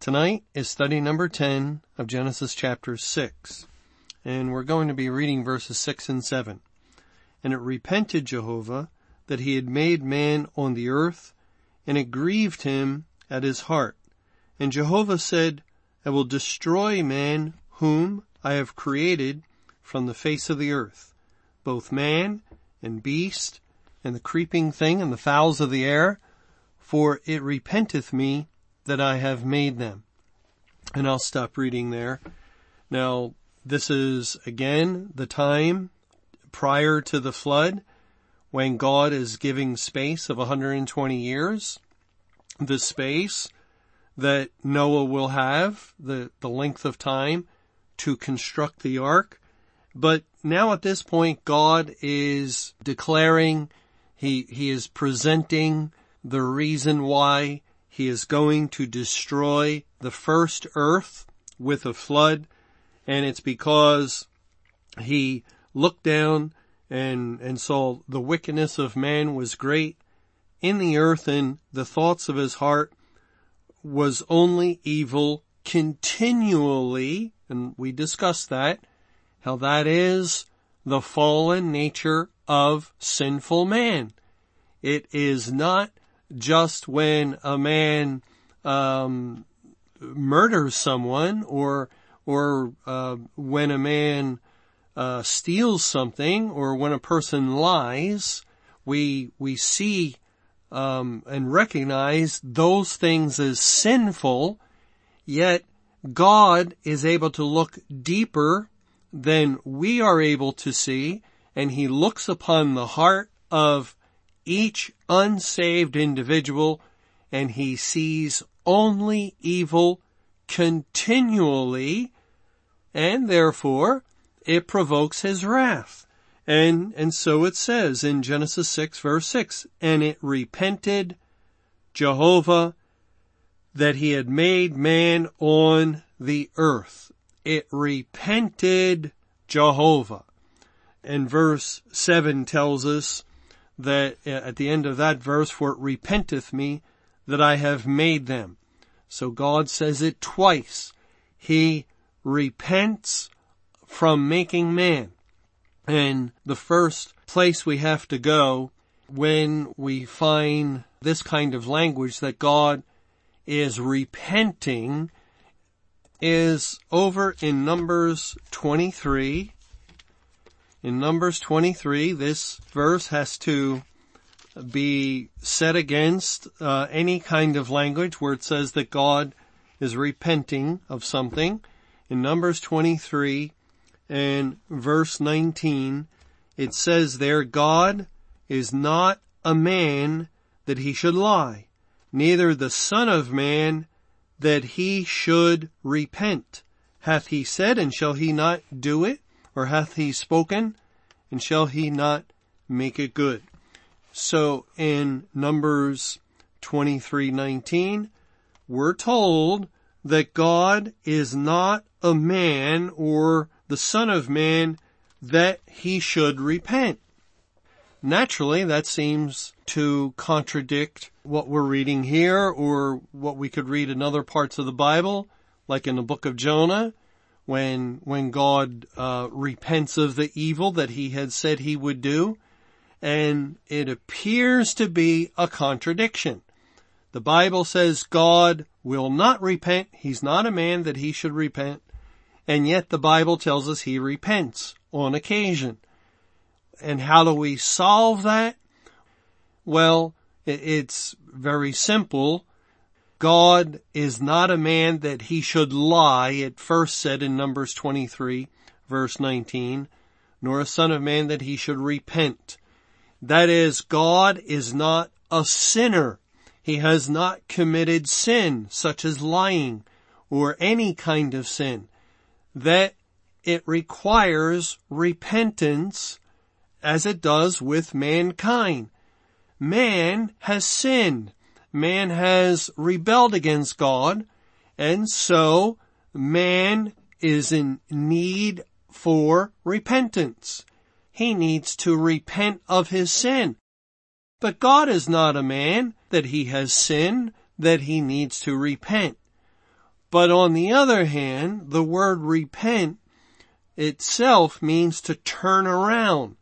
Tonight is study number 10 of Genesis chapter 6, and we're going to be reading verses 6 and 7. And it repented Jehovah that he had made man on the earth, and it grieved him at his heart. And Jehovah said, I will destroy man whom I have created from the face of the earth, both man and beast, and the creeping thing and the fowls of the air, for it repenteth me that I have made them. And I'll stop reading there. Now, this is, again, the time prior to the flood when God is giving space of 120 years. The space that Noah will have, the length of time to construct the ark. But now at this point, God is declaring, he is presenting the reason why he is going to destroy the first earth with a flood, and it's because he looked down and saw the wickedness of man was great in the earth, and the thoughts of his heart was only evil continually, and we discussed that, how that is the fallen nature of sinful man. It is not just when a man murders someone or when a man steals something or when a person lies, we see and recognize those things as sinful, yet God is able to look deeper than we are able to see, and he looks upon the heart of each unsaved individual, and he sees only evil continually, and therefore it provokes his wrath. And so it says in Genesis 6 verse 6, and it repented Jehovah that he had made man on the earth. It repented Jehovah. And verse 7 tells us that at the end of that verse, for it repenteth me that I have made them. So God says it twice. He repents from making man. And the first place we have to go when we find this kind of language that God is repenting is over in Numbers 23. In Numbers 23, this verse has to be set against any kind of language where it says that God is repenting of something. In Numbers 23 and verse 19, it says there, God is not a man that he should lie, neither the son of man that he should repent. Hath he said, and shall he not do it? Or hath he spoken, and shall he not make it good? So in Numbers 23:19, we're told that God is not a man or the son of man that he should repent. Naturally, that seems to contradict what we're reading here or what we could read in other parts of the Bible, like in the book of Jonah, when God repents of the evil that he had said he would do, and it appears to be a contradiction. The Bible says God will not repent. He's not a man that he should repent, and yet the Bible tells us he repents on occasion. And how do we solve that? Well, it's very simple. God is not a man that he should lie, it first said in Numbers 23, verse 19, nor a son of man that he should repent. That is, God is not a sinner. He has not committed sin, such as lying or any kind of sin, that it requires repentance as it does with mankind. Man has sinned. Man has rebelled against God, and so man is in need for repentance. He needs to repent of his sin. But God is not a man that he has sinned, that he needs to repent. But on the other hand, the word repent itself means to turn around,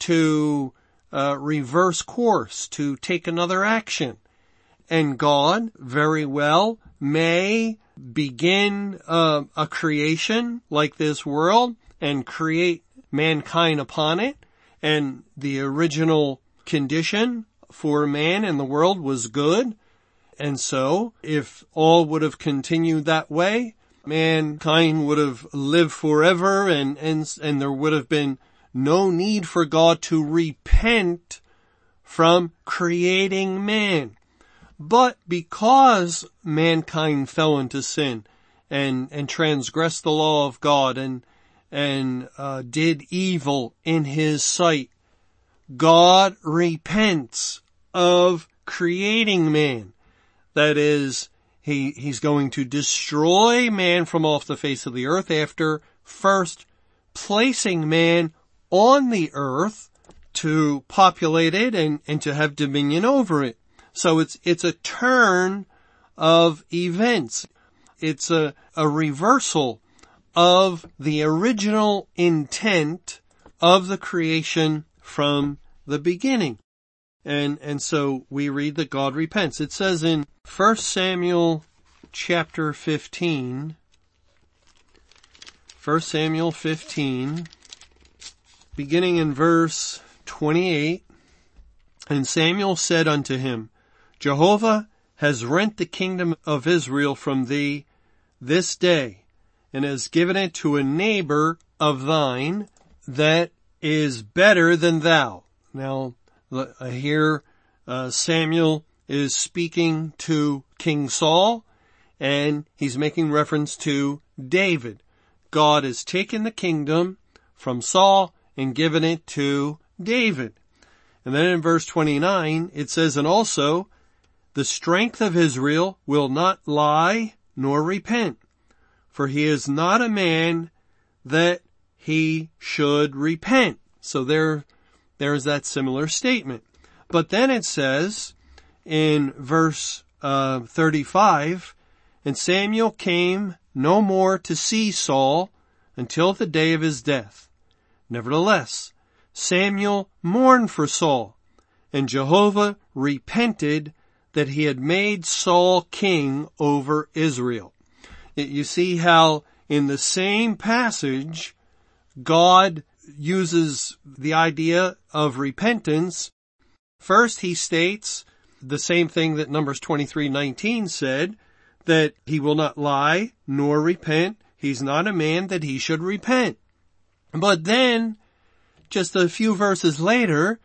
to reverse course, to take another action. And God very well may begin a creation like this world and create mankind upon it. And the original condition for man in the world was good. And so, if all would have continued that way, mankind would have lived forever and there would have been no need for God to repent from creating man. But because mankind fell into sin and transgressed the law of God and did evil in his sight, God repents of creating man. That is, he's going to destroy man from off the face of the earth after first placing man on the earth to populate it and to have dominion over it. So it's a turn of events. It's a reversal of the original intent of the creation from the beginning. And so we read that God repents. It says in 1 Samuel chapter 15, 1 Samuel 15, beginning in verse 28, and Samuel said unto him, Jehovah has rent the kingdom of Israel from thee this day, and has given it to a neighbor of thine that is better than thou. Now, here Samuel is speaking to King Saul, and he's making reference to David. God has taken the kingdom from Saul and given it to David. And then in verse 29, it says, And also, the strength of Israel will not lie nor repent, for he is not a man that he should repent. So there's that similar statement. But then it says in verse 35, And Samuel came no more to see Saul until the day of his death. Nevertheless, Samuel mourned for Saul, and Jehovah repented that he had made Saul king over Israel. You see how in the same passage, God uses the idea of repentance. First, he states the same thing that Numbers 23:19 said, that he will not lie nor repent. He's not a man that he should repent. But then, just a few verses later,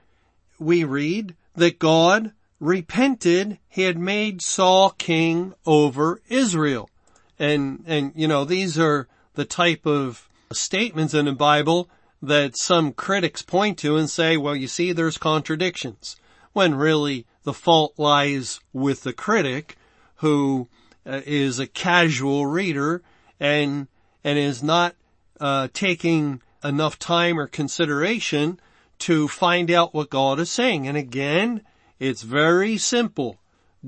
we read that God repented he had made Saul king over Israel. And you know, these are the type of statements in the Bible that some critics point to and say, well, you see, there's contradictions, when really the fault lies with the critic, who is a casual reader and is not taking enough time or consideration to find out what God is saying. And again, it's very simple.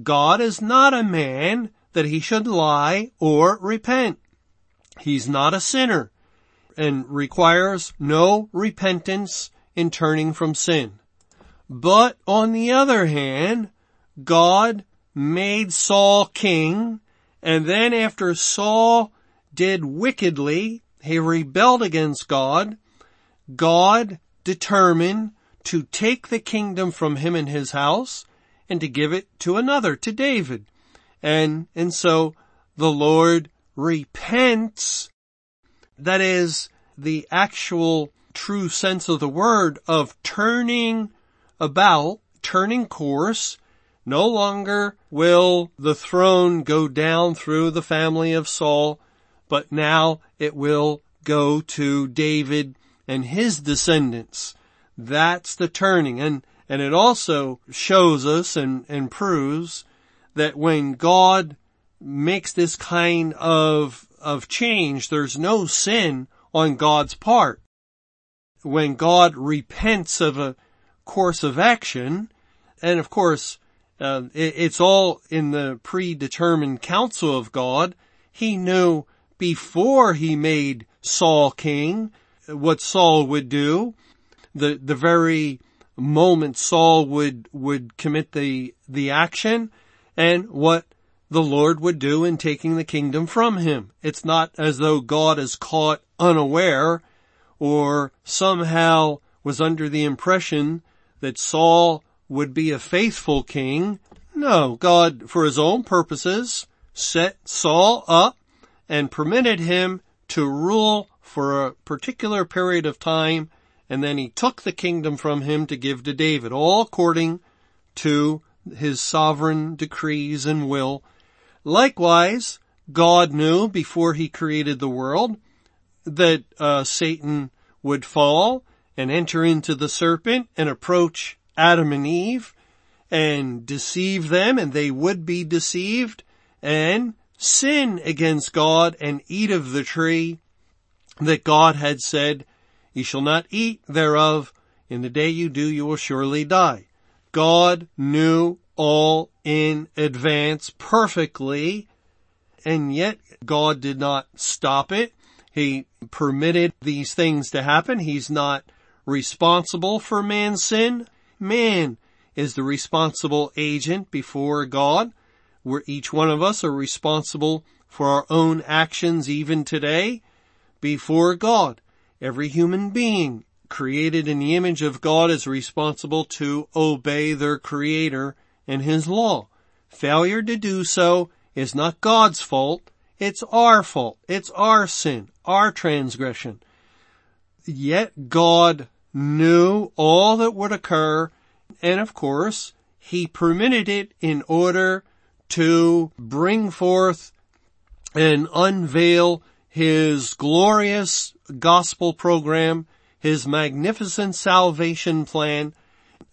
God is not a man that he should lie or repent. He's not a sinner, and requires no repentance in turning from sin. But on the other hand, God made Saul king, and then after Saul did wickedly, he rebelled against God, God determined to take the kingdom from him and his house and to give it to another, to David. And so the Lord repents. That is the actual true sense of the word, of turning about, turning course, No longer will the throne go down through the family of Saul, but now it will go to David and his descendants. That's the turning. And it also shows us and proves that when God makes this kind of change, there's no sin on God's part. When God repents of a course of action, and of course, it's all in the predetermined counsel of God. He knew before he made Saul king what Saul would do. The very moment Saul would commit the action and what the Lord would do in taking the kingdom from him. It's not as though God is caught unaware or somehow was under the impression that Saul would be a faithful king. No, God, for his own purposes, set Saul up and permitted him to rule for a particular period of time, and then he took the kingdom from him to give to David, all according to his sovereign decrees and will. Likewise, God knew before he created the world that Satan would fall and enter into the serpent and approach Adam and Eve and deceive them, and they would be deceived and sin against God and eat of the tree that God had said, "Ye shall not eat thereof. In the day you do, you will surely die." God knew all in advance perfectly, and yet God did not stop it. He permitted these things to happen. He's not responsible for man's sin. Man is the responsible agent before God, where each one of us are responsible for our own actions even today before God. Every human being created in the image of God is responsible to obey their Creator and His law. Failure to do so is not God's fault. It's our fault. It's our sin, our transgression. Yet God knew all that would occur, and of course, He permitted it in order to bring forth and unveil His glorious gospel program, His magnificent salvation plan,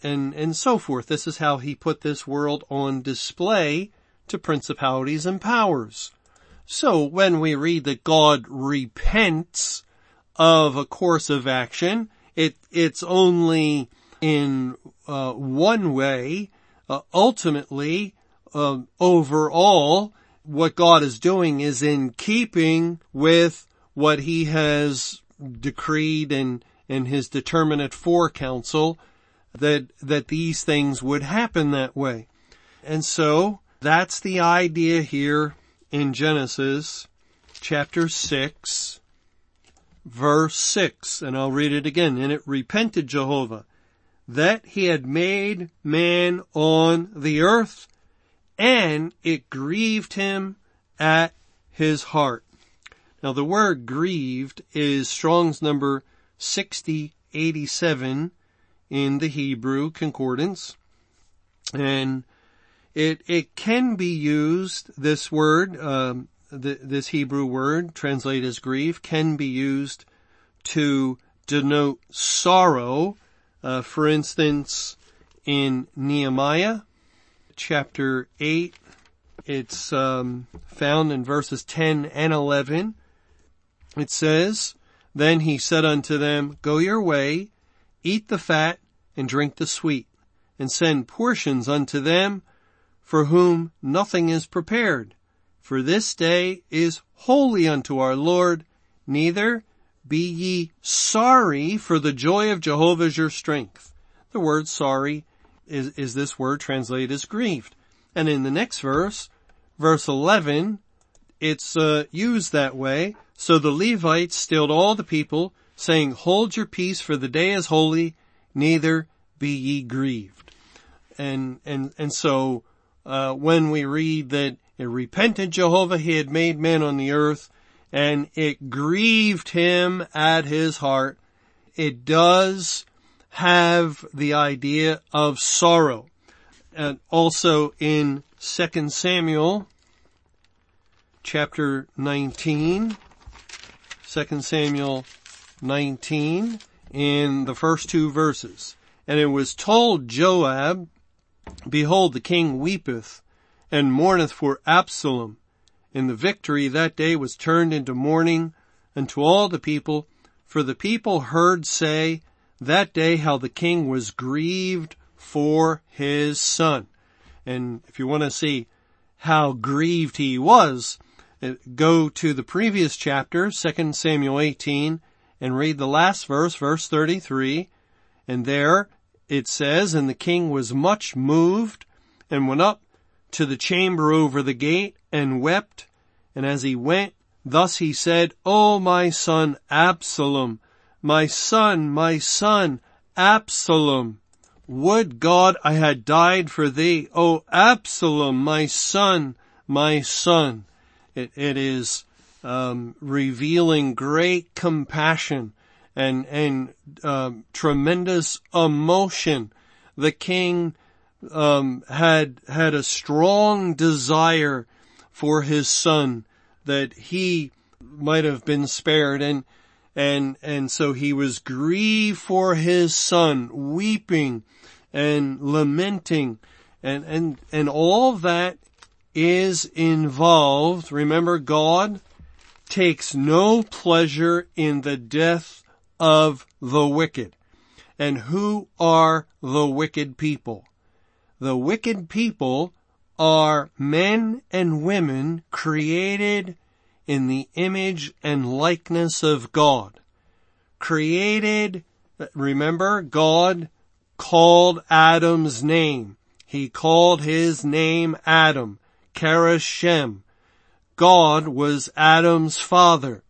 and so forth. This is how He put this world on display to principalities and powers. So when we read that God repents of a course of action, it's only in one way. Ultimately, overall, what God is doing is in keeping with what He has decreed and His determinate forecounsel that these things would happen that way. And so that's the idea here. In Genesis chapter 6, verse 6, and I'll read it again. "And it repented Jehovah that He had made man on the earth, and it grieved Him at His heart." Now the word grieved is Strong's number 6087 in the Hebrew concordance, and It can be used, this word, this Hebrew word translated as grieve, can be used to denote sorrow. For instance, in Nehemiah chapter 8, it's found in verses 10 and 11. It says, "Then he said unto them, Go your way, eat the fat, and drink the sweet, and send portions unto them, for whom nothing is prepared. For this day is holy unto our Lord. Neither be ye sorry, for the joy of Jehovah is your strength." The word sorry is this word translated as grieved. And in the next verse, verse 11, it's used that way. "So the Levites stilled all the people, saying, Hold your peace, for the day is holy. Neither be ye grieved." And so, when we read that it repented Jehovah, He had made man on the earth, and it grieved Him at His heart, it does have the idea of sorrow. and also in 2 Samuel chapter 19, 2 Samuel 19, in the first two verses. And it was told Joab, behold, the king weepeth and mourneth for Absalom. And the victory that day was turned into mourning unto all the people. For the people heard say that day how the king was grieved for his son. And if you want to see how grieved he was, go to the previous chapter, 2 Samuel 18, and read the last verse, verse 33. And there it says, and the king was much moved and went up to the chamber over the gate and wept. And as he went, thus he said, O my son Absalom, my son Absalom, would God I had died for thee. O Absalom, my son, my son. It is revealing great compassion and tremendous emotion. The king had a strong desire for his son that he might have been spared, and so he was grieved for his son, weeping and lamenting, and all that is involved. Remember, God takes no pleasure in the death of the wicked. And who are the wicked people? The wicked people are men and women created in the image and likeness of God. Created, remember, God called Adam's name. He called his name Adam, Karashem. God was Adam's father,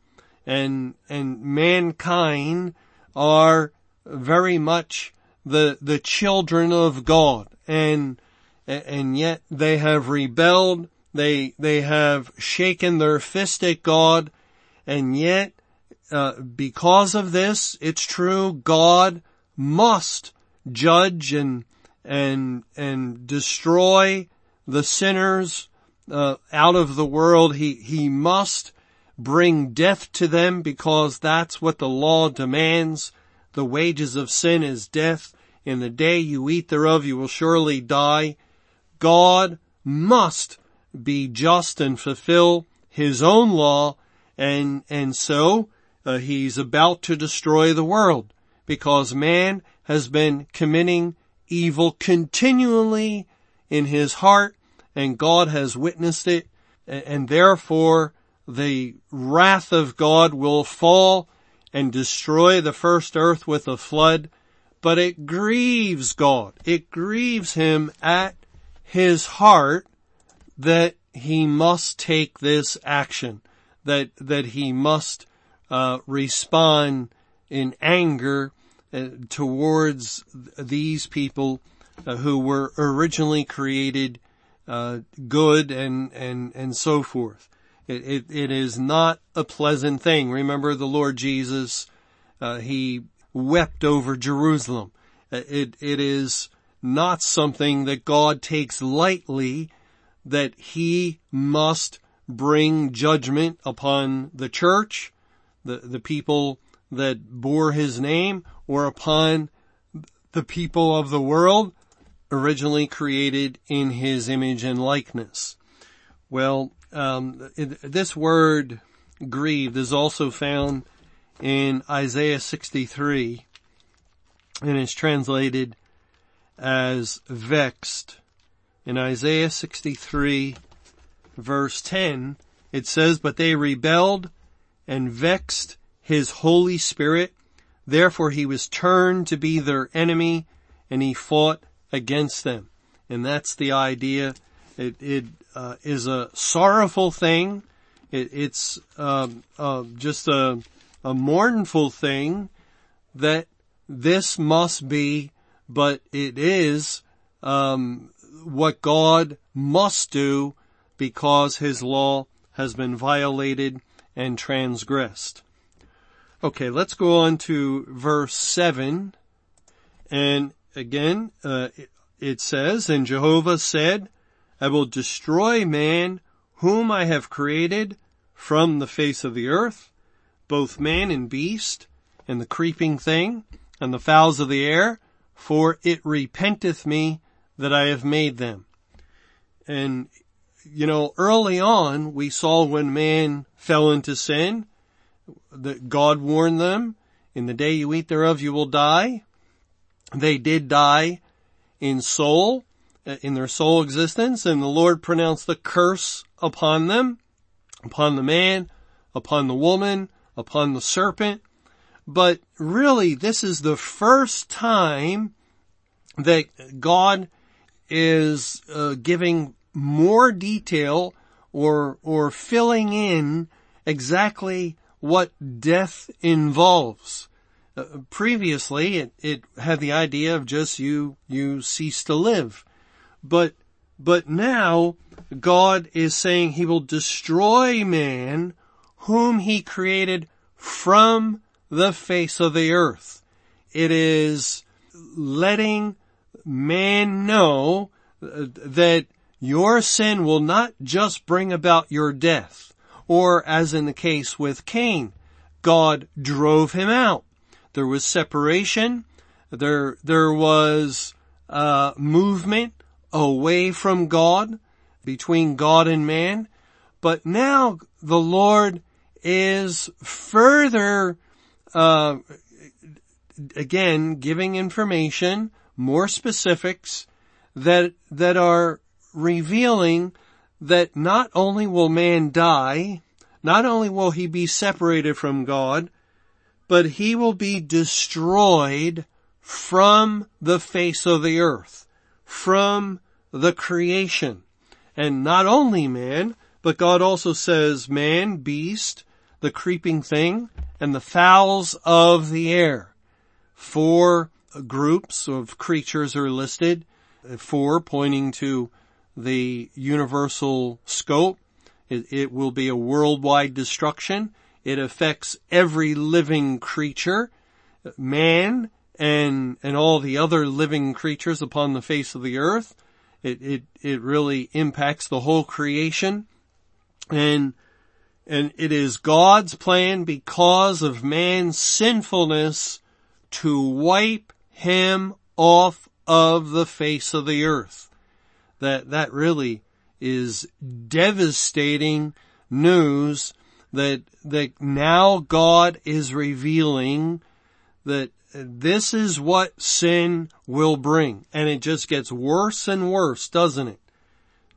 and mankind are very much the children of God, and yet they have rebelled. They have shaken their fist at God, and yet because of this, it's true, God must judge and destroy the sinners out of the world. He must bring death to them, because that's what the law demands. The wages of sin is death. In the day you eat thereof, you will surely die. God must be just and fulfill his own law, and so he's about to destroy the world, because man has been committing evil continually in his heart, and God has witnessed it, and therefore the wrath of God will fall and destroy the first earth with a flood. But it grieves God. It grieves him at his heart that he must take this action, that he must respond in anger towards these people who were originally created good and so forth. It is not a pleasant thing. Remember the Lord Jesus, he wept over Jerusalem. It is not something that God takes lightly, that he must bring judgment upon the church, the people that bore his name, or upon the people of the world originally created in his image and likeness. Well, this word grieved is also found in Isaiah 63, and it's translated as vexed. In Isaiah 63 verse 10, it says, but they rebelled and vexed his Holy Spirit. Therefore he was turned to be their enemy, and he fought against them. And that's the idea. It is a sorrowful thing. It's just a mournful thing that this must be, but it is what God must do, because his law has been violated and transgressed. Okay, let's go on to verse 7. And again, it says, and Jehovah said, I will destroy man whom I have created from the face of the earth, both man and beast, and the creeping thing, and the fowls of the air, for it repenteth me that I have made them. And, you know, early on, we saw when man fell into sin, that God warned them, in the day you eat thereof you will die. They did die in their soul existence, and the Lord pronounced the curse upon them, upon the man, upon the woman, upon the serpent. But really, this is the first time that God is giving more detail or filling in exactly what death involves. Previously, it had the idea of just you cease to live. But now God is saying he will destroy man whom he created from the face of the earth. It is letting man know that your sin will not just bring about your death, or as in the case with Cain, God drove him out. There was separation. There was movement away from God, between God and man. But now the Lord is further, again, giving information, more specifics that are revealing that not only will man die, not only will he be separated from God, but he will be destroyed from the face of the earth, from the creation. And not only man, but God also says man, beast, the creeping thing, and the fowls of the air. 4 groups of creatures are listed, 4 pointing to the universal scope. It will be a worldwide destruction. It affects every living creature, man, and all the other living creatures upon the face of the earth. It really impacts the whole creation. And it is God's plan, because of man's sinfulness, to wipe him off of the face of the earth. That really is devastating news that now God is revealing that this is what sin will bring. And it just gets worse and worse, doesn't it?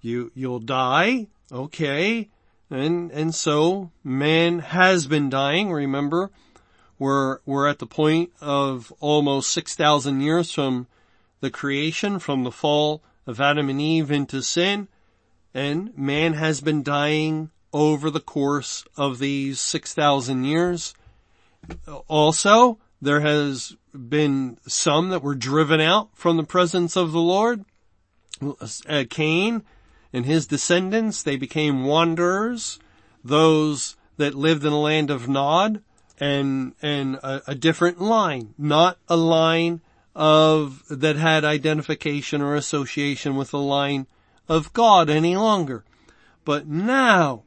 You'll die. Okay. And so man has been dying. Remember, we're at the point of almost 6,000 years from the creation, from the fall of Adam and Eve into sin. And man has been dying over the course of these 6,000 years. Also, there has been some that were driven out from the presence of the Lord. Cain and his descendants, they became wanderers, those that lived in the land of Nod, and a different line, not a line of that had identification or association with the line of God any longer. But now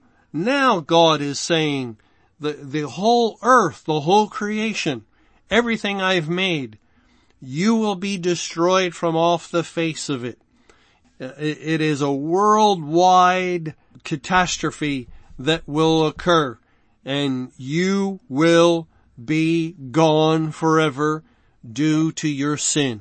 God is saying the whole earth, the whole creation, everything I've made, you will be destroyed from off the face of it. It is a worldwide catastrophe that will occur, and you will be gone forever due to your sin.